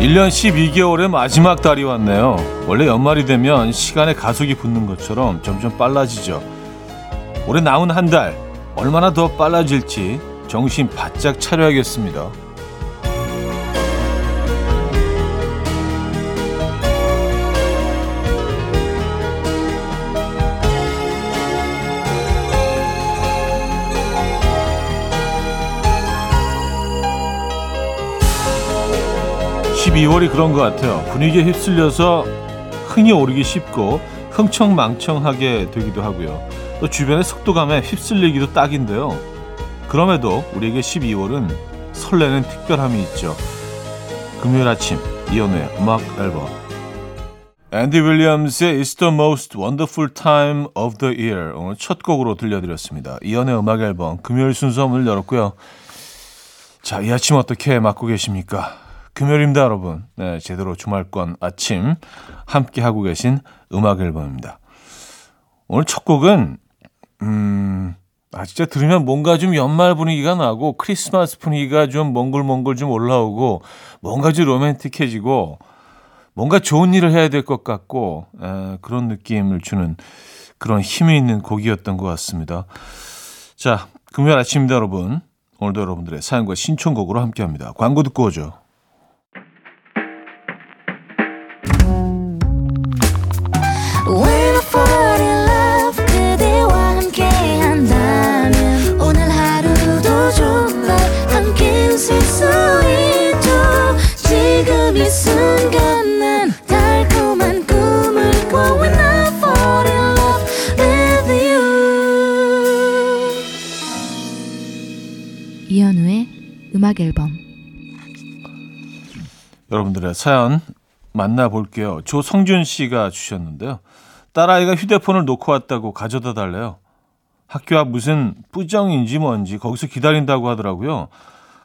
1년 12개월의 마지막 달이 왔네요. 원래 연말이 되면 시간에 가속이 붙는 것처럼 점점 빨라지죠. 올해 남은 한 달, 얼마나 더 빨라질지 정신 바짝 차려야겠습니다. 이 2월이 그런 것 같아요. 분위기에 휩쓸려서 흥이 오르기 쉽고 흥청망청하게 되기도 하고요. 또 주변의 속도감에 휩쓸리기도 딱인데요. 그럼에도 우리에게 12월은 설레는 특별함이 있죠. 금요일 아침 이현우의 음악 앨범, 앤디 윌리엄스의 It's the most wonderful time of the year, 오늘 첫 곡으로 들려드렸습니다. 이현우의 음악 앨범 금요일 순서 문을 열었고요. 자, 이 아침 어떻게 맞고 계십니까? 금요일입니다, 여러분. 네, 제대로 주말권 아침 함께하고 계신 음악 앨범입니다. 오늘 첫 곡은 진짜 들으면 뭔가 좀 연말 분위기가 나고 크리스마스 분위기가 좀 몽글몽글 좀 올라오고 뭔가 좀 로맨틱해지고 뭔가 좋은 일을 해야 될 것 같고 그런 느낌을 주는 그런 힘이 있는 곡이었던 것 같습니다. 자, 금요일 아침입니다, 여러분. 오늘도 여러분들의 사연과 신청곡으로 함께합니다. 광고 듣고 오죠. 이현우의 음악 앨범. 여러분들의 사연 만나볼게요. 조성준 씨가 주셨는데요. 딸아이가 휴대폰을 놓고 왔다고 가져다 달래요. 학교 앞 무슨 뿌정인지 뭔지 거기서 기다린다고 하더라고요.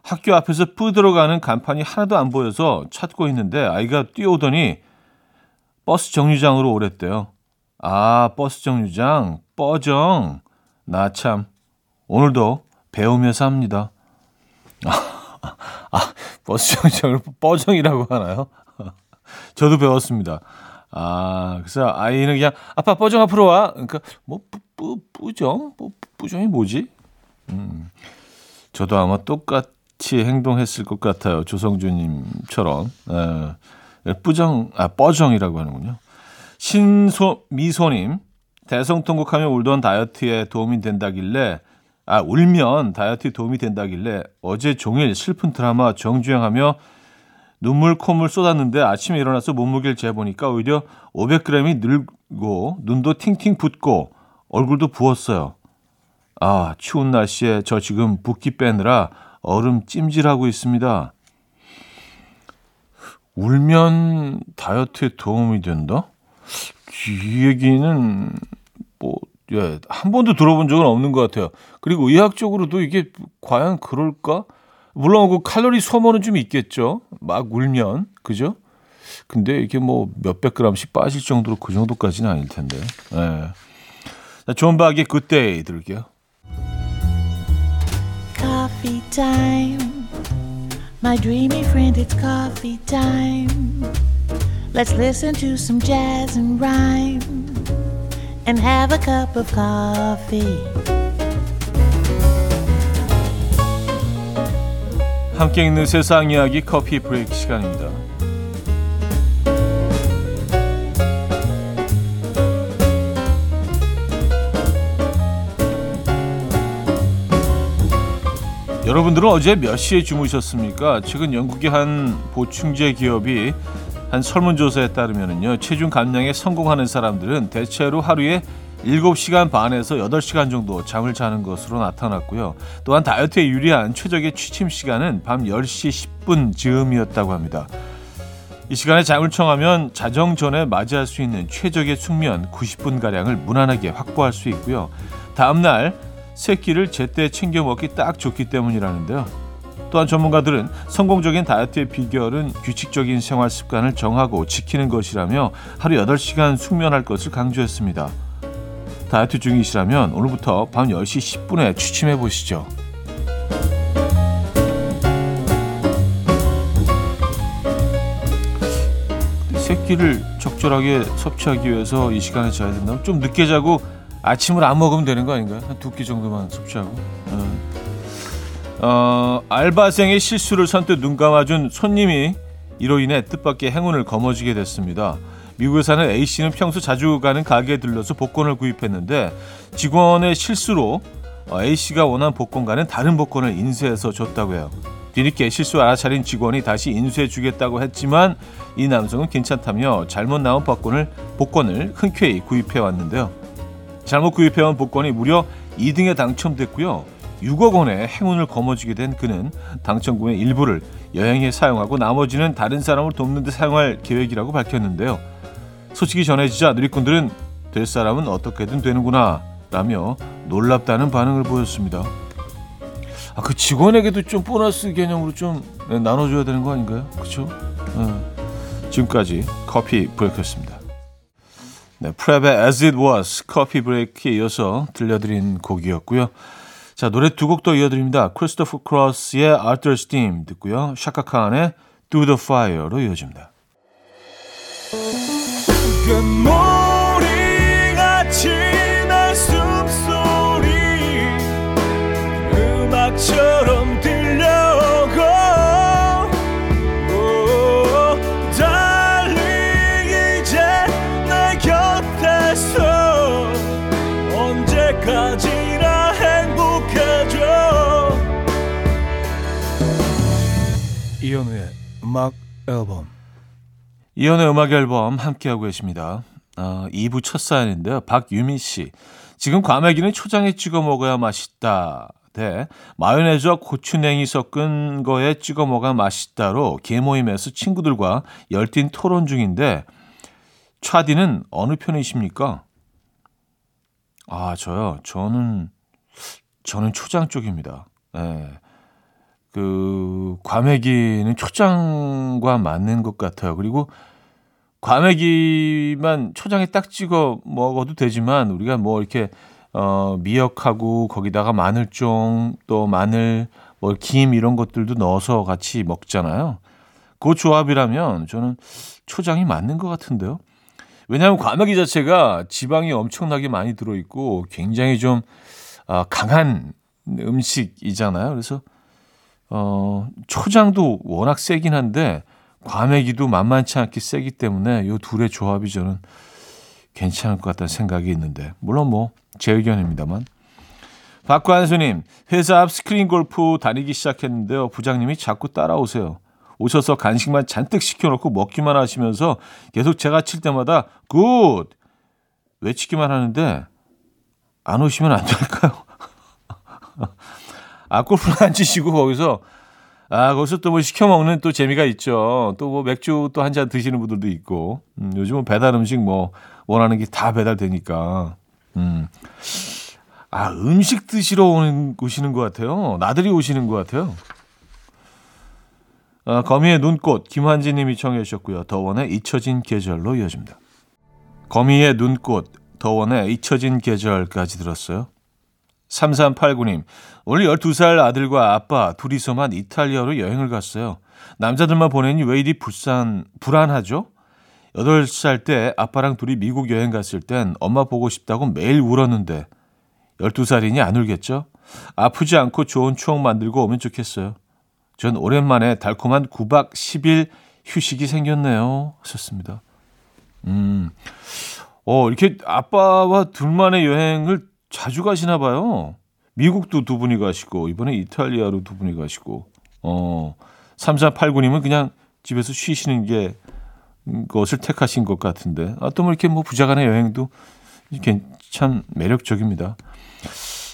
학교 앞에서 뿌 들어가는 간판이 하나도 안 보여서 찾고 있는데 아이가 뛰어오더니 버스 정류장으로 오랬대요. 아, 버스 정류장, 뻐정. 나 참, 오늘도 배우면서 합니다. 버스 정류장을 뻐정이라고 하나요? 저도 배웠습니다. 아, 그래서 아이는 그냥 아빠 뻐정 앞으로 와. 그러니까 뭐 뿌정? 뿌정이 뭐지? 저도 아마 똑같 행동했을 것 같아요. 조성주님처럼. 뻐정이라고 하는군요. 신미소님, 대성통곡하며 울던 다이어트에 도움이 된다길래, 울면 다이어트에 도움이 된다길래 어제 종일 슬픈 드라마 정주행하며 눈물 콧물 쏟았는데 아침에 일어나서 몸무게를 재보니까 오히려 500g이 늘고 눈도 팅팅 붓고 얼굴도 부었어요. 아, 추운 날씨에 저 지금 붓기 빼느라 얼음 찜질하고 있습니다. 울면 다이어트에 도움이 된다? 이 얘기는 한 번도 들어본 적은 없는 것 같아요. 그리고 의학적으로도 이게 과연 그럴까? 물론 그 칼로리 소모는 좀 있겠죠. 막 울면, 그죠? 근데 이게 뭐 몇백 그램씩 빠질 정도로 그 정도까지는 아닐 텐데. 네. 자, 존박의 Good Day 들을게요. Coffee time, my dreamy friend, it's coffee time. Let's listen to some jazz and rhyme and have a cup of coffee. 함께 읽는 세상 이야기 커피 브레이크 시간입니다. 여러분들은 어제 몇 시에 주무셨습니까? 최근 영국의 한 보충제 기업이 한 설문조사에 따르면요, 체중 감량에 성공하는 사람들은 대체로 하루에 7시간 반에서 8시간 정도 잠을 자는 것으로 나타났고요. 또한 다이어트에 유리한 최적의 취침 시간은 밤 10시 10분 즈음이었다고 합니다. 이 시간에 잠을 청하면 자정 전에 맞이할 수 있는 최적의 숙면 90분가량을 무난하게 확보할 수 있고요. 다음날 새끼를 제때 챙겨 먹기 딱 좋기 때문이라는데요. 또한 전문가들은 성공적인 다이어트의 비결은 규칙적인 생활 습관을 정하고 지키는 것이라며 하루 8시간 숙면할 것을 강조했습니다. 다이어트 중이시라면 오늘부터 밤 10시 10분에 취침해 보시죠. 공복기를 적절하게 섭취하기 위해서 이 시간에 자야 된다면 좀 늦게 자고 아침을 안 먹으면 되는 거 아닌가요? 한 두 끼 정도만 섭취하고. 알바생의 실수를 선뜻 눈 감아준 손님이 이로 인해 뜻밖의 행운을 거머쥐게 됐습니다. 미국에 사는 A씨는 평소 자주 가는 가게에 들러서 복권을 구입했는데 직원의 실수로 A씨가 원한 복권과는 다른 복권을 인쇄해서 줬다고 해요. 뒤늦게 실수 알아차린 직원이 다시 인쇄해 주겠다고 했지만 이 남성은 괜찮다며 잘못 나온 복권을 흔쾌히 구입해 왔는데요. 잘못 구입해온 복권이 무려 2등에 당첨됐고요. 6억 원의 행운을 거머쥐게 된 그는 당첨금의 일부를 여행에 사용하고 나머지는 다른 사람을 돕는 데 사용할 계획이라고 밝혔는데요. 소식이 전해지자 누리꾼들은 될 사람은 어떻게든 되는구나 라며 놀랍다는 반응을 보였습니다. 그 직원에게도 좀 보너스 개념으로 좀 나눠줘야 되는 거 아닌가요? 그렇죠? 지금까지 커피 브레이크였습니다. 네, 프랩의 As It Was, 커피 브레이크에 이어서 들려드린 곡이었고요. 자, 노래 두 곡 더 이어드립니다. 크리스토퍼 크로스의 Arthur's Theme 듣고요. 샤카칸의 Through the Fire로 이어집니다. 금오리같이 날 숨소리 음악처럼 들려오고 달리 이제 내 곁에서 언제까지 이현우의 음악 앨범. 이현우의 음악 앨범 함께하고 계십니다. 2부 첫 사연인데요. 박유미 씨. 지금 과메기는 초장에 찍어 먹어야 맛있다. 네. 마요네즈와 고추냉이 섞은 거에 찍어 먹어야 맛있다로 개모임에서 친구들과 열띤 토론 중인데 차디는 어느 편이십니까? 저요. 저는 초장 쪽입니다. 네. 과메기는 초장과 맞는 것 같아요. 그리고 과메기만 초장에 딱 찍어 먹어도 되지만 우리가 뭐 이렇게 미역하고 거기다가 마늘종 또 마늘 뭐 김 이런 것들도 넣어서 같이 먹잖아요. 그 조합이라면 저는 초장이 맞는 것 같은데요. 왜냐하면 과메기 자체가 지방이 엄청나게 많이 들어있고 굉장히 좀 강한 음식이잖아요. 그래서 초장도 워낙 세긴 한데 과메기도 만만치 않게 세기 때문에 요 둘의 조합이 저는 괜찮을 것 같다는 생각이 있는데 물론 뭐 제 의견입니다만. 박관수님, 회사 앞 스크린 골프 다니기 시작했는데요. 부장님이 자꾸 따라오세요. 오셔서 간식만 잔뜩 시켜놓고 먹기만 하시면서 계속 제가 칠 때마다 굿 외치기만 하는데 안 오시면 안 될까요? 골프를 안 치시고 거기서 거기서 또 뭐 시켜 먹는 또 재미가 있죠. 또 뭐 맥주 또 한 잔 드시는 분들도 있고. 요즘은 배달 음식 뭐 원하는 게 다 배달되니까. 음식 드시러 오시는 것 같아요. 나들이 오시는 것 같아요. 거미의 눈꽃 김환지님이 청해 주셨고요. 더원의 잊혀진 계절로 이어집니다. 거미의 눈꽃, 더원의 잊혀진 계절까지 들었어요. 3389님, 오늘 12살 아들과 아빠 둘이서만 이탈리아로 여행을 갔어요. 남자들만 보내니 왜 이리 불안하죠? 8살 때 아빠랑 둘이 미국 여행 갔을 땐 엄마 보고 싶다고 매일 울었는데 12살이니 안 울겠죠? 아프지 않고 좋은 추억 만들고 오면 좋겠어요. 전 오랜만에 달콤한 9박 10일 휴식이 생겼네요. 하셨습니다. 이렇게 아빠와 둘만의 여행을 자주 가시나 봐요. 미국도 두 분이 가시고 이번에 이탈리아로 두 분이 가시고 3489님은 그냥 집에서 쉬시는 게 것을 택하신 것 같은데 또 뭐 이렇게 뭐 부자간의 여행도 이렇게 참 매력적입니다.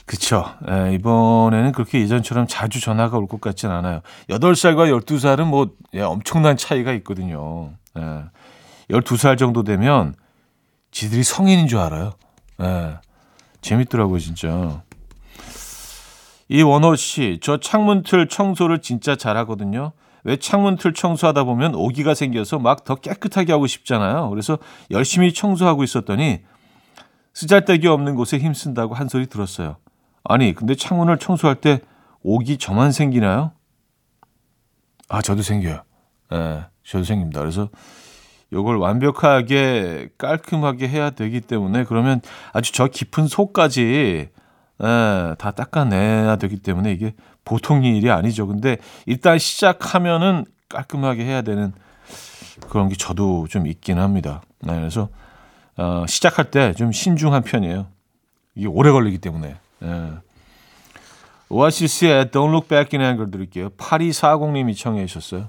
그렇죠. 이번에는 그렇게 예전처럼 자주 전화가 올 것 같진 않아요. 8살과 12살은 뭐 엄청난 차이가 있거든요. 12살 정도 되면 지들이 성인인 줄 알아요. 재밌더라고요, 진짜. 이원호 씨, 저 창문 틀 청소를 진짜 잘하거든요. 왜 창문 틀 청소하다 보면 오기가 생겨서 막 더 깨끗하게 하고 싶잖아요. 그래서 열심히 청소하고 있었더니 쓰잘데기 없는 곳에 힘쓴다고 한 소리 들었어요. 아니, 근데 창문을 청소할 때 오기 저만 생기나요? 저도 생겨요. 저도 생깁니다. 그래서 요걸 완벽하게 깔끔하게 해야 되기 때문에 그러면 아주 저 깊은 속까지 다 닦아내야 되기 때문에 이게 보통 일이 아니죠. 근데 일단 시작하면은 깔끔하게 해야 되는 그런 게 저도 좀 있긴 합니다. 네, 그래서 시작할 때 좀 신중한 편이에요. 이게 오래 걸리기 때문에. 네. 오아시스의 Don't Look Back in Anger 드릴게요. 8240님이 청해 주셨어요.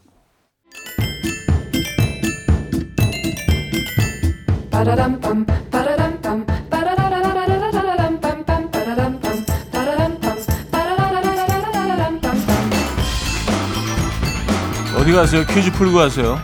어디 가세요? 퀴즈 풀고 가세요.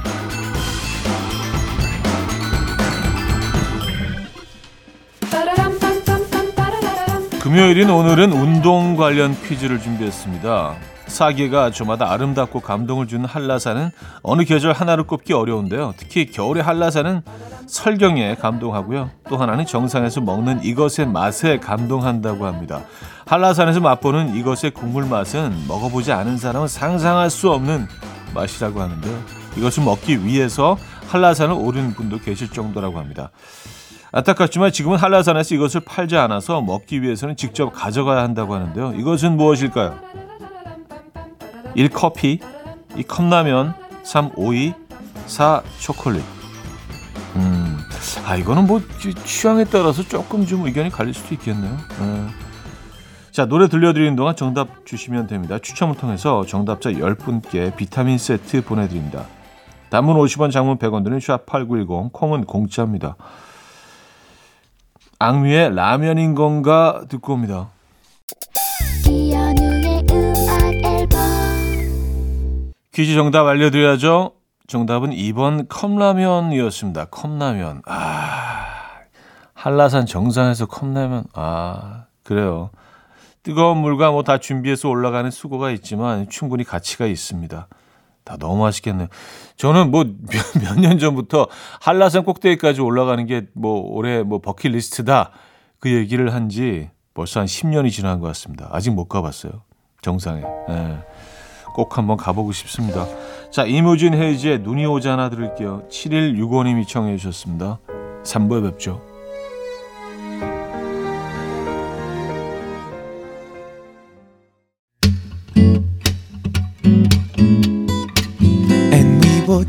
금요일인 오늘은 운동 관련 퀴즈를 준비했습니다. 사계가 저마다 아름답고 감동을 주는 한라산은 어느 계절 하나를 꼽기 어려운데요. 특히 겨울의 한라산은 설경에 감동하고요. 또 하나는 정상에서 먹는 이것의 맛에 감동한다고 합니다. 한라산에서 맛보는 이것의 국물 맛은 먹어보지 않은 사람은 상상할 수 없는 맛이라고 하는데요. 이것을 먹기 위해서 한라산을 오른 분도 계실 정도라고 합니다. 안타깝지만 지금은 한라산에서 이것을 팔지 않아서 먹기 위해서는 직접 가져가야 한다고 하는데요. 이것은 무엇일까요? 1. 커피 2. 컵라면 3. 오이 4. 초콜릿 이거는 뭐 취향에 따라서 조금 좀 의견이 갈릴 수도 있겠네요. 자, 노래 들려드리는 동안 정답 주시면 됩니다. 추첨을 통해서 정답자 10분께 비타민 세트 보내드립니다. 단문 50원, 장문 100원 드는 샵8910, 콩은 공짜입니다. 악뮤의 라면인 건가 듣고 옵니다. 퀴즈 정답 알려드려야죠. 정답은 2번 컵라면이었습니다. 컵라면. 한라산 정상에서 컵라면. 그래요. 뜨거운 물과 뭐 다 준비해서 올라가는 수고가 있지만 충분히 가치가 있습니다. 다 너무 맛있겠네요. 저는 뭐 몇 년 전부터 한라산 꼭대기까지 올라가는 게 뭐 올해 뭐 버킷리스트다 그 얘기를 한 지 벌써 한 10년이 지난 것 같습니다. 아직 못 가봤어요. 정상에. 네. 꼭 한번 가보고 싶습니다. 자, 이무진 헤이지의 눈이 오잖아 들을게요. 7165님이 청해 주셨습니다. 3부에 뵙죠.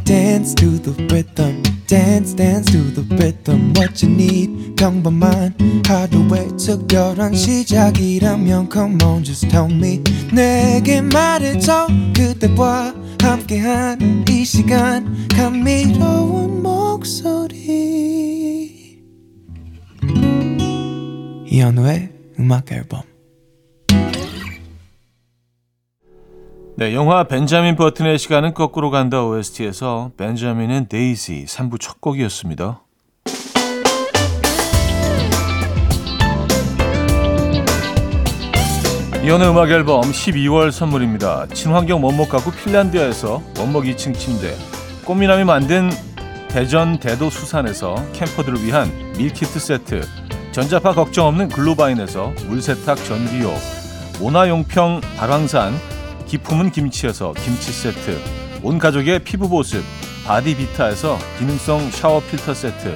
Dance to the rhythm, dance, dance to the rhythm. What you need, 평범한 하루의 특별한 시작이라면 come on, just tell me. 내게 말해줘 그대와 함께한 이 시간 감미로운 목소리. 이현우의 음악 앨범. 네, 영화 벤자민 버튼의 시간은 거꾸로 간다 OST에서 벤자민은 데이지 3부 첫 곡이었습니다. 이온의 음악 앨범 12월 선물입니다. 친환경 원목 가구 핀란드에서 원목 2층 침대, 꽃미남이 만든 대전 대도 수산에서 캠퍼들을 위한 밀키트 세트, 전자파 걱정 없는 글로바인에서 물세탁 전기요, 모나용평 발왕산 기품은 김치에서 김치 세트, 온 가족의 피부 보습 바디비타에서 기능성 샤워 필터 세트,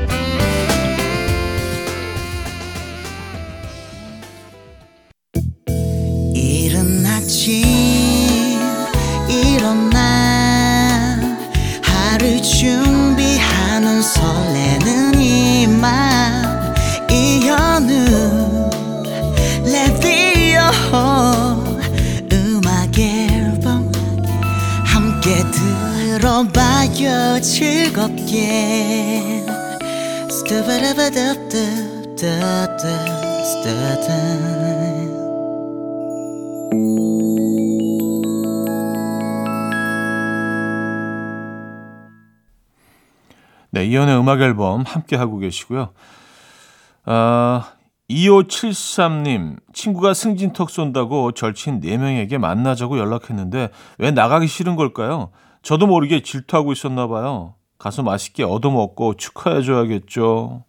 이른 아침 일어나 하루 준비하는 설레는 이맘 이현우 음악 앨범 함께 들어봐요 즐겁게 네, 이현의 음악 앨범 함께하고 계시고요. 2573님, 친구가 승진턱 쏜다고 절친 4명에게 만나자고 연락했는데 왜 나가기 싫은 걸까요? 저도 모르게 질투하고 있었나 봐요. 가서 맛있게 얻어먹고 축하해줘야겠죠.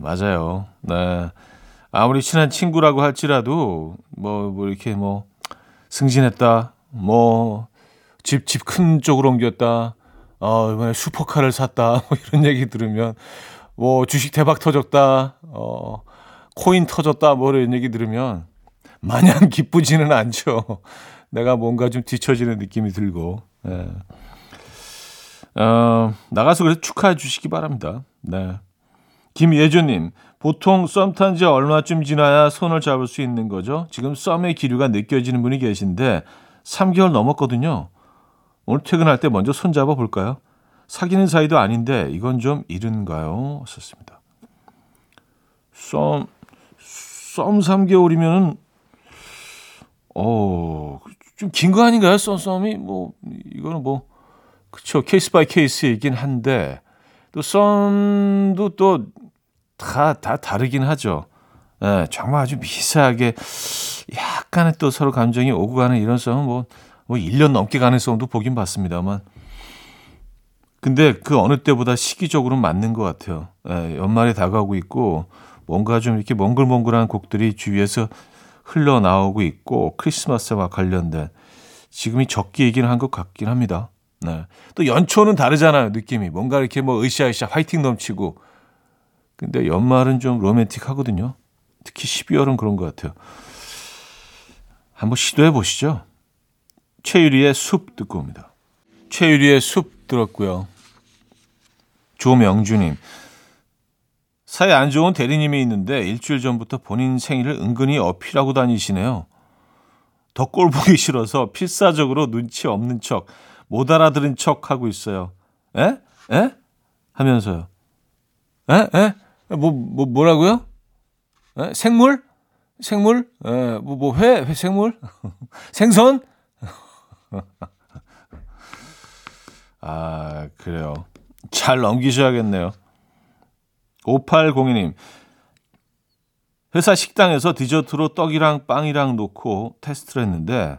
맞아요. 네. 아무리 친한 친구라고 할지라도 뭐 이렇게 승진했다, 집 큰 쪽으로 옮겼다, 이번에 슈퍼카를 샀다, 이런 얘기 들으면 주식 대박 터졌다, 코인 터졌다, 이런 얘기 들으면 마냥 기쁘지는 않죠. 내가 뭔가 좀 뒤처지는 느낌이 들고. 네. 나가서 그래서 축하해 주시기 바랍니다. 네. 김예조님, 보통 썸 탄 지 얼마쯤 지나야 손을 잡을 수 있는 거죠? 지금 썸의 기류가 느껴지는 분이 계신데 3개월 넘었거든요. 오늘 퇴근할 때 먼저 손 잡아볼까요? 사귀는 사이도 아닌데 이건 좀 이른가요? 썼습니다. 썸 3개월이면은 좀 긴 거 아닌가요? 썸이 이거는 그쵸, 케이스 바이 케이스이긴 한데 또 썸도 또 다 다르긴 하죠. 예, 정말 아주 미세하게 약간의 또 서로 감정이 오고 가는 이런 썸은 1년 넘게 가는 썸도 보긴 봤습니다만, 근데 그 어느 때보다 시기적으로 맞는 것 같아요. 예, 연말에 다가오고 있고 뭔가 좀 이렇게 몽글몽글한 곡들이 주위에서 흘러나오고 있고 크리스마스와 관련된 지금이 적기이긴 한 것 같긴 합니다. 네. 또 연초는 다르잖아요, 느낌이. 뭔가 이렇게 으쌰으쌰 화이팅 넘치고. 근데 연말은 좀 로맨틱하거든요. 특히 12월은 그런 것 같아요. 한번 시도해 보시죠. 최유리의 숲 듣고 옵니다. 최유리의 숲 들었고요. 조명주님, 사이 안 좋은 대리님이 있는데 일주일 전부터 본인 생일을 은근히 어필하고 다니시네요. 더 꼴 보기 싫어서 필사적으로 눈치 없는 척, 못 알아들은 척 하고 있어요. 에? 에? 하면서요. 에? 에? 뭐라고요? 에? 생물? 생물? 에? 회? 생물? 생선? 아, 그래요. 잘 넘기셔야겠네요. 5802님, 회사 식당에서 디저트로 떡이랑 빵이랑 놓고 테스트를 했는데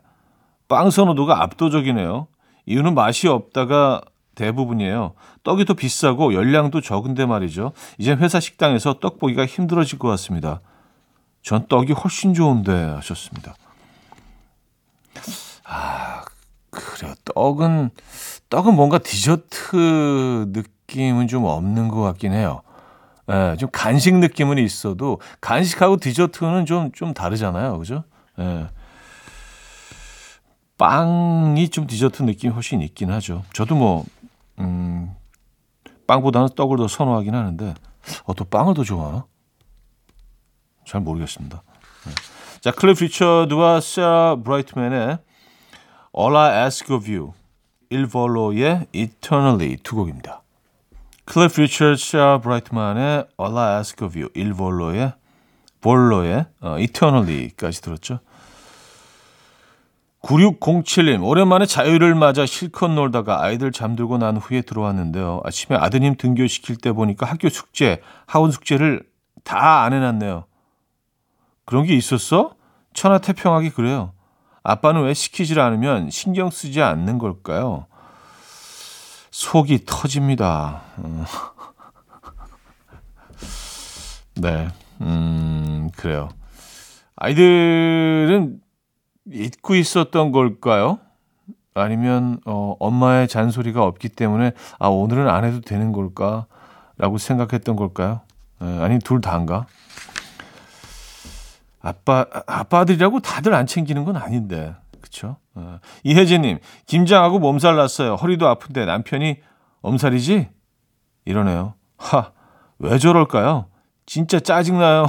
빵 선호도가 압도적이네요. 이유는 맛이 없다가 대부분이에요. 떡이 더 비싸고 열량도 적은데 말이죠. 이제 회사 식당에서 떡 보기가 힘들어질 것 같습니다. 전 떡이 훨씬 좋은데 하셨습니다. 아, 그래요. 떡은 뭔가 디저트 느낌은 좀 없는 것 같긴 해요. 예, 좀 간식 느낌은 있어도 간식하고 디저트는 좀 다르잖아요, 그죠? 예. 빵이 좀 디저트 느낌이 훨씬 있긴 하죠. 저도 빵보다는 떡을 더 선호하긴 하는데 또 빵을 더 좋아하나? 잘 모르겠습니다. 예. 자, 클리프 리처드와 세라 브라이트맨의 All I Ask of You, 일벌로의 Eternally 두 곡입니다. 클리프 리처드, 세라 브라이트만의 All I Ask of You, 일벌로의 Eternally까지 들었죠. 9607님, 오랜만에 자유를 맞아 실컷 놀다가 아이들 잠들고 난 후에 들어왔는데요. 아침에 아드님 등교시킬 때 보니까 학교 숙제, 하원 숙제를 다 안 해놨네요. 그런 게 있었어? 천하태평하게 그래요. 아빠는 왜 시키질 않으면 신경 쓰지 않는 걸까요? 속이 터집니다. 네, 그래요. 아이들은 잊고 있었던 걸까요? 아니면 엄마의 잔소리가 없기 때문에 오늘은 안 해도 되는 걸까라고 생각했던 걸까요? 아니면 둘 다인가? 아빠들이라고 다들 안 챙기는 건 아닌데, 그렇죠? 이혜진님, 김장하고 몸살 났어요. 허리도 아픈데 남편이 엄살이지? 이러네요. 하, 왜 저럴까요? 진짜 짜증나요.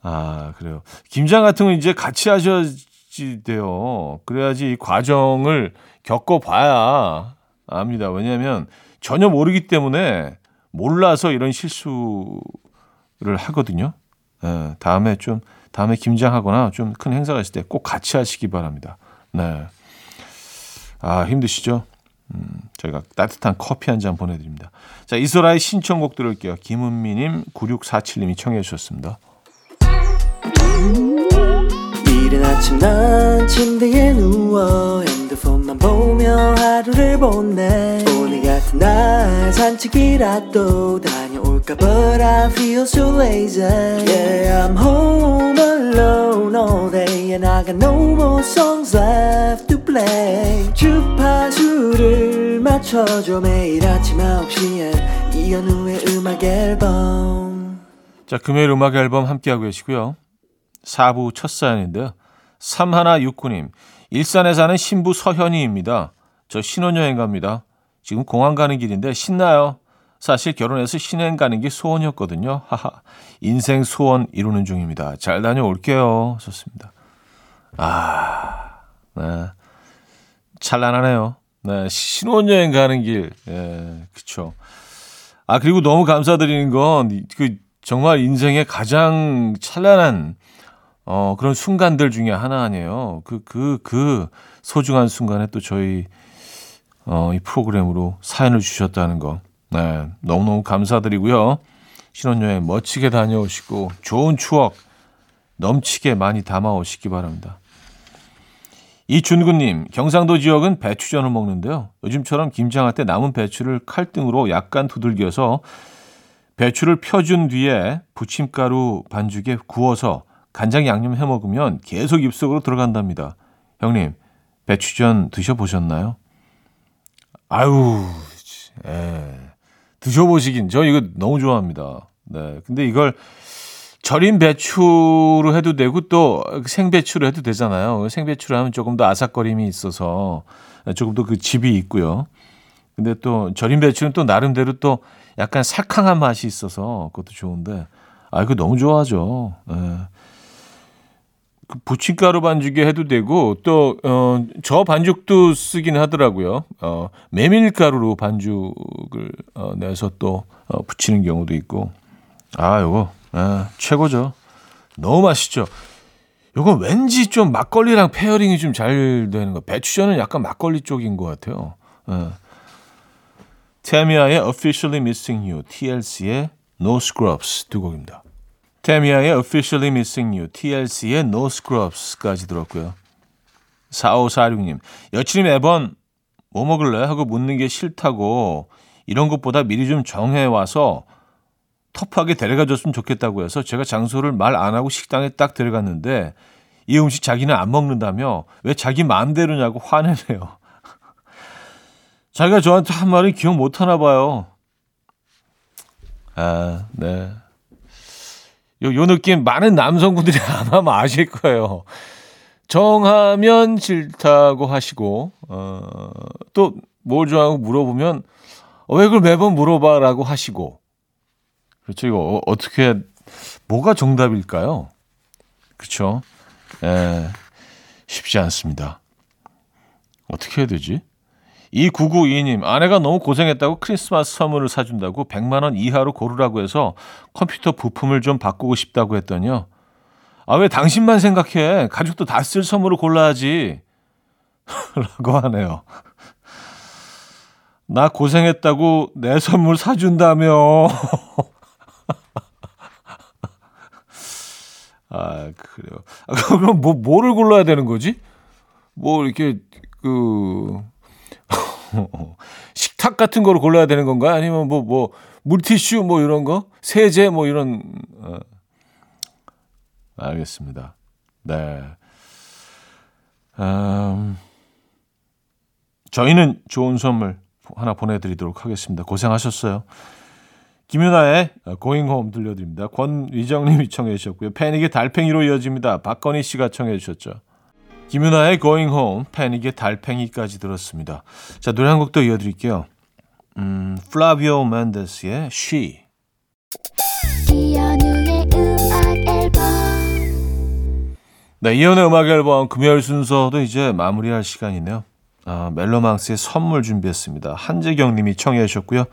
아, 그래요. 김장 같은 건 이제 같이 하셔야지 돼요. 그래야지 이 과정을 겪어봐야 압니다. 왜냐하면 전혀 모르기 때문에 몰라서 이런 실수를 하거든요. 네, 다음에 김장하거나 좀 큰 행사가 있을 때 꼭 같이 하시기 바랍니다. 네. 아, 힘드시죠? 저희가 따뜻한 커피 한 잔 보내드립니다. 자, 이소라의 신청곡 들을게요. 김은미님, 9647님이 청해 주셨습니다. 이른 아침 난 침대에 누워 핸드폰만 보며 하루를 보내. 오늘 같은 날 산책이라도 다녀올까. But I feel so lazy. Yeah, I'm home alone all day and I got no more songs left to play. 주파수를 맞춰줘. 매일 아침 9시에 이현우의 음악 앨범. 자, 금요일 음악 앨범 함께하고 계시고요. 4부 첫 사연인데요. 3169님, 일산에 사는 신부 서현이입니다. 저 신혼여행 갑니다. 지금 공항 가는 길인데 신나요. 사실 결혼해서 신행 가는 게 소원이었거든요. 하하, 인생 소원 이루는 중입니다. 잘 다녀올게요. 좋습니다. 아, 네, 찬란하네요. 네, 신혼여행 가는 길, 예, 그렇죠. 아, 그리고 너무 감사드리는 건 그 정말 인생의 가장 찬란한 그런 순간들 중에 하나 아니에요. 소중한 순간에 또 저희 이 프로그램으로 사연을 주셨다는 거. 네, 너무너무 감사드리고요. 신혼여행 멋지게 다녀오시고 좋은 추억 넘치게 많이 담아오시기 바랍니다. 이준구님, 경상도 지역은 배추전을 먹는데요. 요즘처럼 김장할 때 남은 배추를 칼등으로 약간 두들겨서 배추를 펴준 뒤에 부침가루 반죽에 구워서 간장 양념 해 먹으면 계속 입속으로 들어간답니다. 형님, 배추전 드셔보셨나요? 아유, 예, 드셔보시긴. 저 이거 너무 좋아합니다. 네, 근데 이걸 절인 배추로 해도 되고 또 생배추로 해도 되잖아요. 생배추로 하면 조금 더 아삭거림이 있어서 조금 더 그 집이 있고요. 근데 또 절인 배추는 또 나름대로 또 약간 살캉한 맛이 있어서 그것도 좋은데, 아, 이거 너무 좋아하죠. 예. 그 부침가루 반죽에 해도 되고 또 저 반죽도 쓰긴 하더라고요. 메밀가루로 반죽을 내서 또 붙이는 경우도 있고. 아, 요거, 아, 최고죠. 너무 맛있죠. 요건 왠지 좀 막걸리랑 페어링이 좀 잘 되는 거. 배추전은 약간 막걸리 쪽인 것 같아요. 테미아의 Officially Missing You, TLC의 No Scrubs 두 곡입니다. 테미아의 Officially Missing You, TLC의 No Scrubs까지 들었고요. 4546님, 여친이 매번 뭐 먹을래? 하고 묻는 게 싫다고 이런 것보다 미리 좀 정해와서 터프하게 데려가줬으면 좋겠다고 해서 제가 장소를 말 안 하고 식당에 딱 데려갔는데 이 음식 자기는 안 먹는다며 왜 자기 마음대로냐고 화내네요. 자기가 저한테 한 말을 기억 못하나 봐요. 아, 네. 요 느낌 많은 남성분들이 아마 아실 거예요. 정하면 싫다고 하시고, 또 뭘 좋아하고 물어보면 왜 그걸 매번 물어봐라고 하시고. 그렇죠. 이거 어떻게, 뭐가 정답일까요? 그렇죠. 예, 쉽지 않습니다. 어떻게 해야 되지? 2992님, 아내가 너무 고생했다고 크리스마스 선물을 사준다고 100만 원 이하로 고르라고 해서 컴퓨터 부품을 좀 바꾸고 싶다고 했더니요. 아, 왜 당신만 생각해? 가족도 다 쓸 선물을 골라야지. 라고 하네요. 나 고생했다고 내 선물 사준다며. 아, 그래요. 아, 그럼 뭐를 골라야 되는 거지? 뭐 이렇게 식탁 같은 거로 골라야 되는 건가? 아니면 뭐 물티슈 뭐 이런 거? 세제 뭐 이런. 알겠습니다. 네. 저희는 좋은 선물 하나 보내드리도록 하겠습니다. 고생하셨어요. 김윤아의 Going Home 들려드립니다. 권위정님이 청해 주셨고요. 패닉의 달팽이로 이어집니다. 박건희 씨가 청해 주셨죠. 김윤아의 Going Home, 패닉의 달팽이까지 들었습니다. 자, 노래 한 곡 더 이어드릴게요. 플라비오 멘데스의 She. 이현우의 음악 앨범. 네, 이현우의 음악 앨범 금요일 순서도 이제 마무리할 시간이네요. 아, 멜로망스의 선물 준비했습니다. 한재경님이 청해 주셨고요.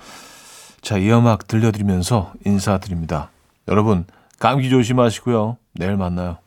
자, 이 음악 들려드리면서 인사드립니다. 여러분 감기 조심하시고요. 내일 만나요.